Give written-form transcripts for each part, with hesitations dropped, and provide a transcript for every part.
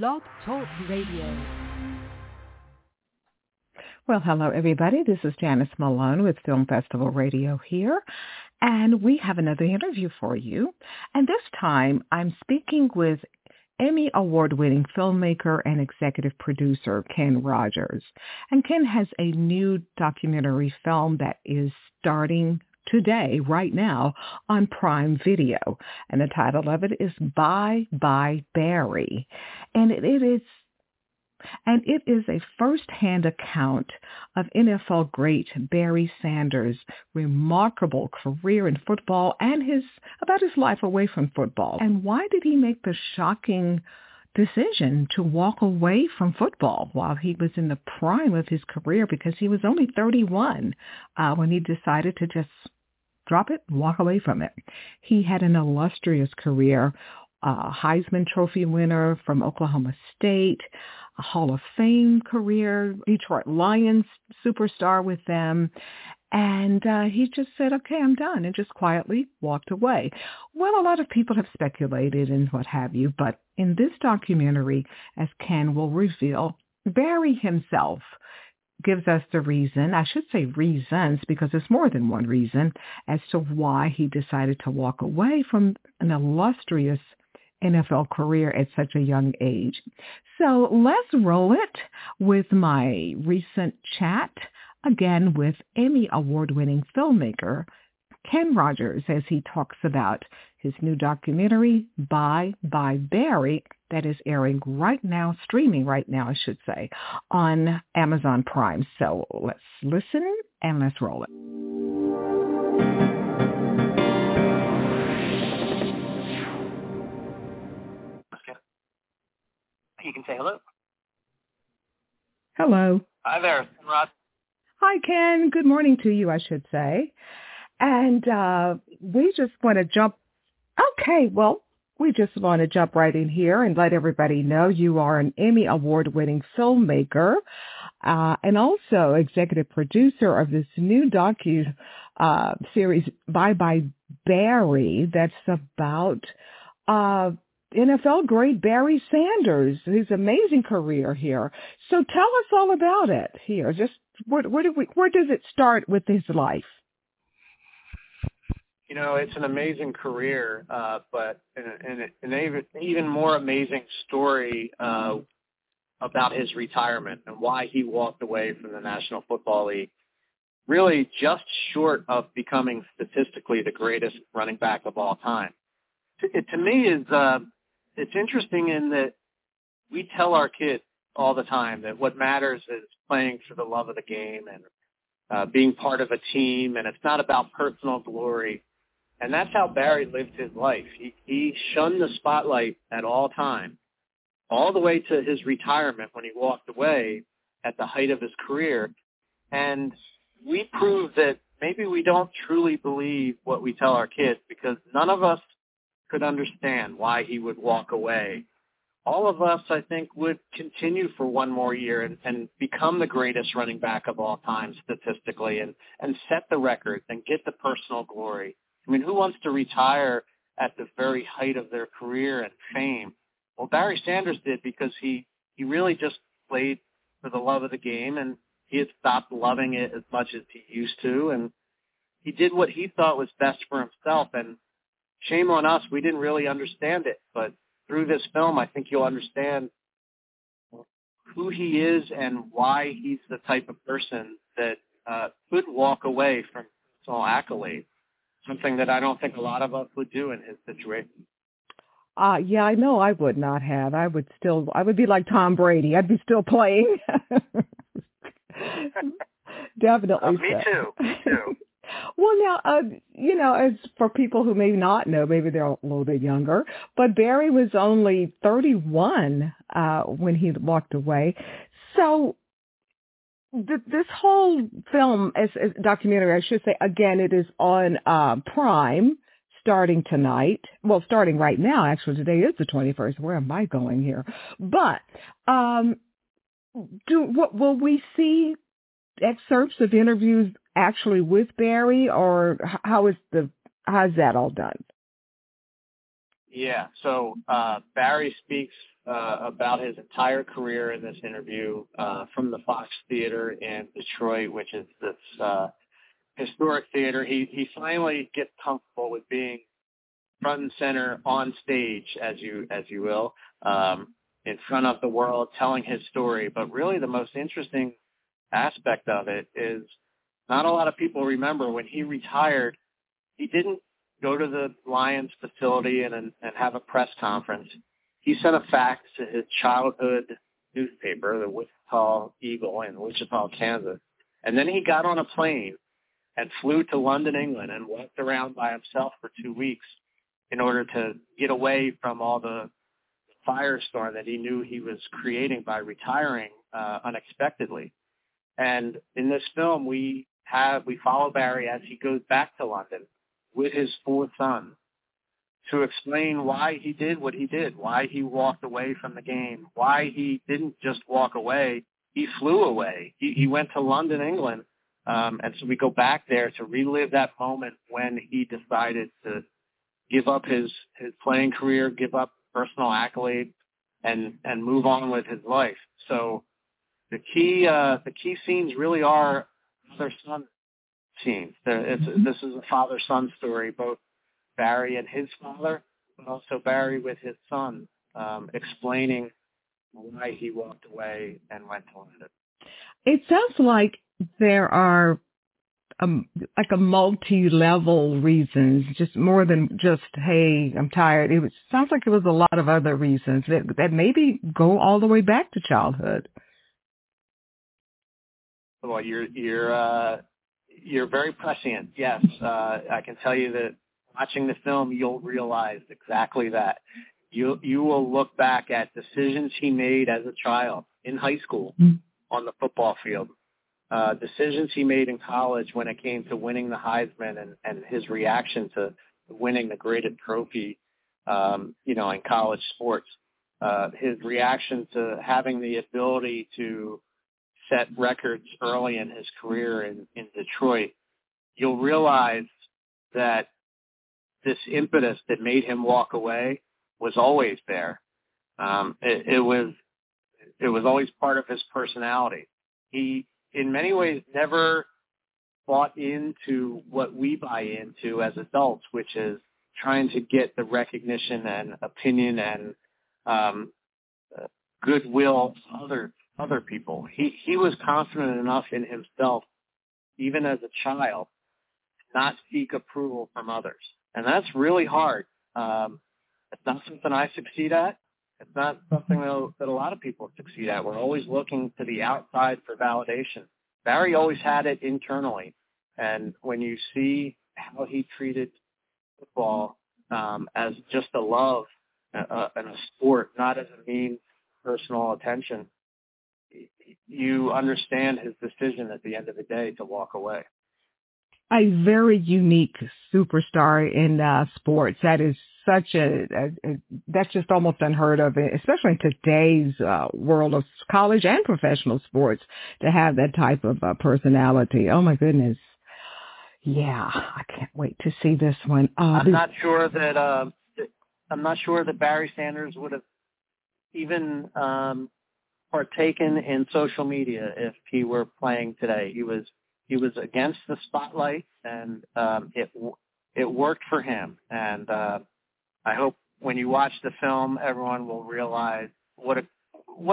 Blog Talk Radio. Well, hello, everybody. This is Janice Malone with Film Festival Radio here, and we have another interview for you. And this time, I'm speaking with Emmy Award-winning filmmaker and executive producer Ken Rodgers. And Ken has a new documentary film that is starting today, right now, on Prime Video. And the title of it is Bye Bye Barry. And it is a first-hand account of NFL great Barry Sanders' remarkable career in football and about his life away from football. And why did he make the shocking decision to walk away from football while he was in the prime of his career, because he was only 31 when he decided to just drop it and walk away from it. He had an illustrious career, Heisman Trophy winner from Oklahoma State, a Hall of Fame career, Detroit Lions superstar with them. And he just said, okay, I'm done, and just quietly walked away. Well, a lot of people have speculated and what have you, but in this documentary, as Ken will reveal, Barry himself gives us the reason, I should say reasons, because there's more than one reason, as to why he decided to walk away from an illustrious NFL career at such a young age. So let's roll it with my recent chat, again with Emmy Award-winning filmmaker Ken Rodgers, as he talks about his new documentary, Bye Bye Barry, that is airing right now, streaming right now, I should say, on Amazon Prime. So let's listen and let's roll it. You can say hello. Hello. Hi there, Ken Rod. Hi, Ken. Good morning to you, I should say. And we just want to jump. Okay, well, we just want to jump right in here and let everybody know you are an Emmy Award-winning filmmaker and also executive producer of this new docu-series, Bye Bye Barry, that's about NFL great Barry Sanders, his amazing career here. So tell us all about it here. Just where does it start with his life? You know, it's an amazing career, but an even more amazing story about his retirement and why he walked away from the National Football League, really just short of becoming statistically the greatest running back of all time. It, to me, is... It's interesting in that we tell our kids all the time that what matters is playing for the love of the game and being part of a team, and it's not about personal glory. And that's how Barry lived his life. He shunned the spotlight at all times, all the way to his retirement when he walked away at the height of his career. And we prove that maybe we don't truly believe what we tell our kids, because none of us could understand why he would walk away. All of us, I think, would continue for one more year and become the greatest running back of all time statistically and set the records and get the personal glory. I mean, who wants to retire at the very height of their career and fame? Well, Barry Sanders did, because he really just played for the love of the game, and he had stopped loving it as much as he used to, and he did what he thought was best for himself. And shame on us, we didn't really understand it, but through this film, I think you'll understand who he is and why he's the type of person that could walk away from personal accolades, something that I don't think a lot of us would do in his situation. Yeah, I know I would not have. I would be like Tom Brady. I'd be still playing. Definitely. Me too. Well, now, you know, as for people who may not know, maybe they're a little bit younger, but Barry was only 31 when he walked away. So this whole film, as documentary, I should say, again, it is on Prime starting tonight. Well, starting right now, actually. Today is the 21st. Where am I going here? But will we see excerpts of interviews actually with Barry, or how's that all done? Yeah, so Barry speaks about his entire career in this interview from the Fox Theater in Detroit, which is this historic theater. He finally gets comfortable with being front and center on stage, as you will, in front of the world, telling his story. But really the most interesting aspect of it is not a lot of people remember when he retired, he didn't go to the Lions facility and have a press conference. He sent a fax to his childhood newspaper, the Wichita Eagle in Wichita, Kansas. And then he got on a plane and flew to London, England, and walked around by himself for 2 weeks in order to get away from all the firestorm that he knew he was creating by retiring unexpectedly. And in this film, we follow Barry as he goes back to London with his fourth son to explain why he did what he did, why he walked away from the game, why he didn't just walk away. He flew away. He went to London, England. And so we go back there to relive that moment when he decided to give up his playing career, give up personal accolades, and move on with his life. So the key scenes really are father-son scenes. This is a father-son story, both Barry and his father, but also Barry with his son, explaining why he walked away and went to London. It sounds like there are a multi-level reasons, just more than just, hey, I'm tired. Sounds like it was a lot of other reasons that maybe go all the way back to childhood. Well, you're very prescient. Yes, I can tell you that watching the film, you'll realize exactly that. You will look back at decisions he made as a child in high school, mm-hmm. on the football field. Decisions he made in college when it came to winning the Heisman and his reaction to winning the graded trophy, in college sports. His reaction to having the ability to set records early in his career in Detroit. You'll realize that this impetus that made him walk away was always there. It was always part of his personality. He, in many ways, never bought into what we buy into as adults, which is trying to get the recognition and opinion and goodwill of other people. He was confident enough in himself, even as a child, to not seek approval from others. And that's really hard. It's not something I succeed at. It's not something that a lot of people succeed at. We're always looking to the outside for validation. Barry always had it internally. And when you see how he treated football as just a love and a sport, not as a means of personal attention, you understand his decision at the end of the day to walk away. A very unique superstar in sports. That is such that's just almost unheard of, especially in today's world of college and professional sports, to have that type of personality. Oh, my goodness. Yeah, I can't wait to see this one. I'm not sure that Barry Sanders would have even partaken in social media if he were playing today. He was against the spotlight, and it worked for him. And I hope when you watch the film, everyone will realize what a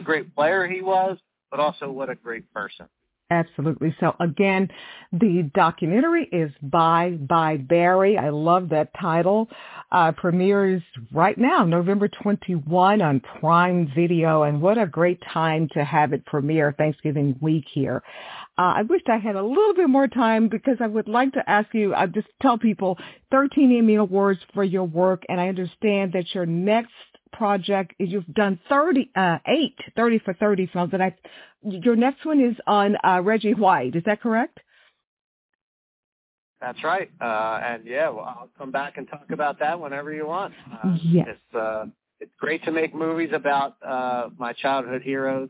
great player he was, but also what a great person. Absolutely. So again, the documentary is Bye Bye Barry. I love that title. Premieres right now, November 21 on Prime Video. And what a great time to have it premiere Thanksgiving week here. I wished I had a little bit more time because I would like to ask you, I just tell people 13 Emmy Awards for your work. And I understand that your next project is you've done 30 for 30 films, and your next one is on Reggie White. Is that correct? That's right. And yeah, well, I'll come back and talk about that whenever you want. Yes. It's great to make movies about my childhood heroes,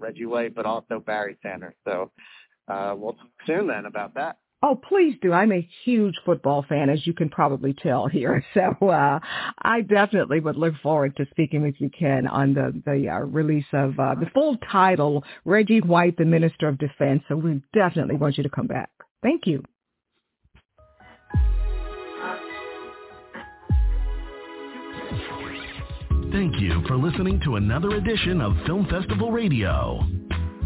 Reggie White, but also Barry Sanders. So we'll talk soon then about that. Oh, please do. I'm a huge football fan, as you can probably tell here. So I definitely would look forward to speaking with you, Ken, on the release of the full title, Reggie White, the Minister of Defense. So we definitely want you to come back. Thank you. Thank you for listening to another edition of Film Festival Radio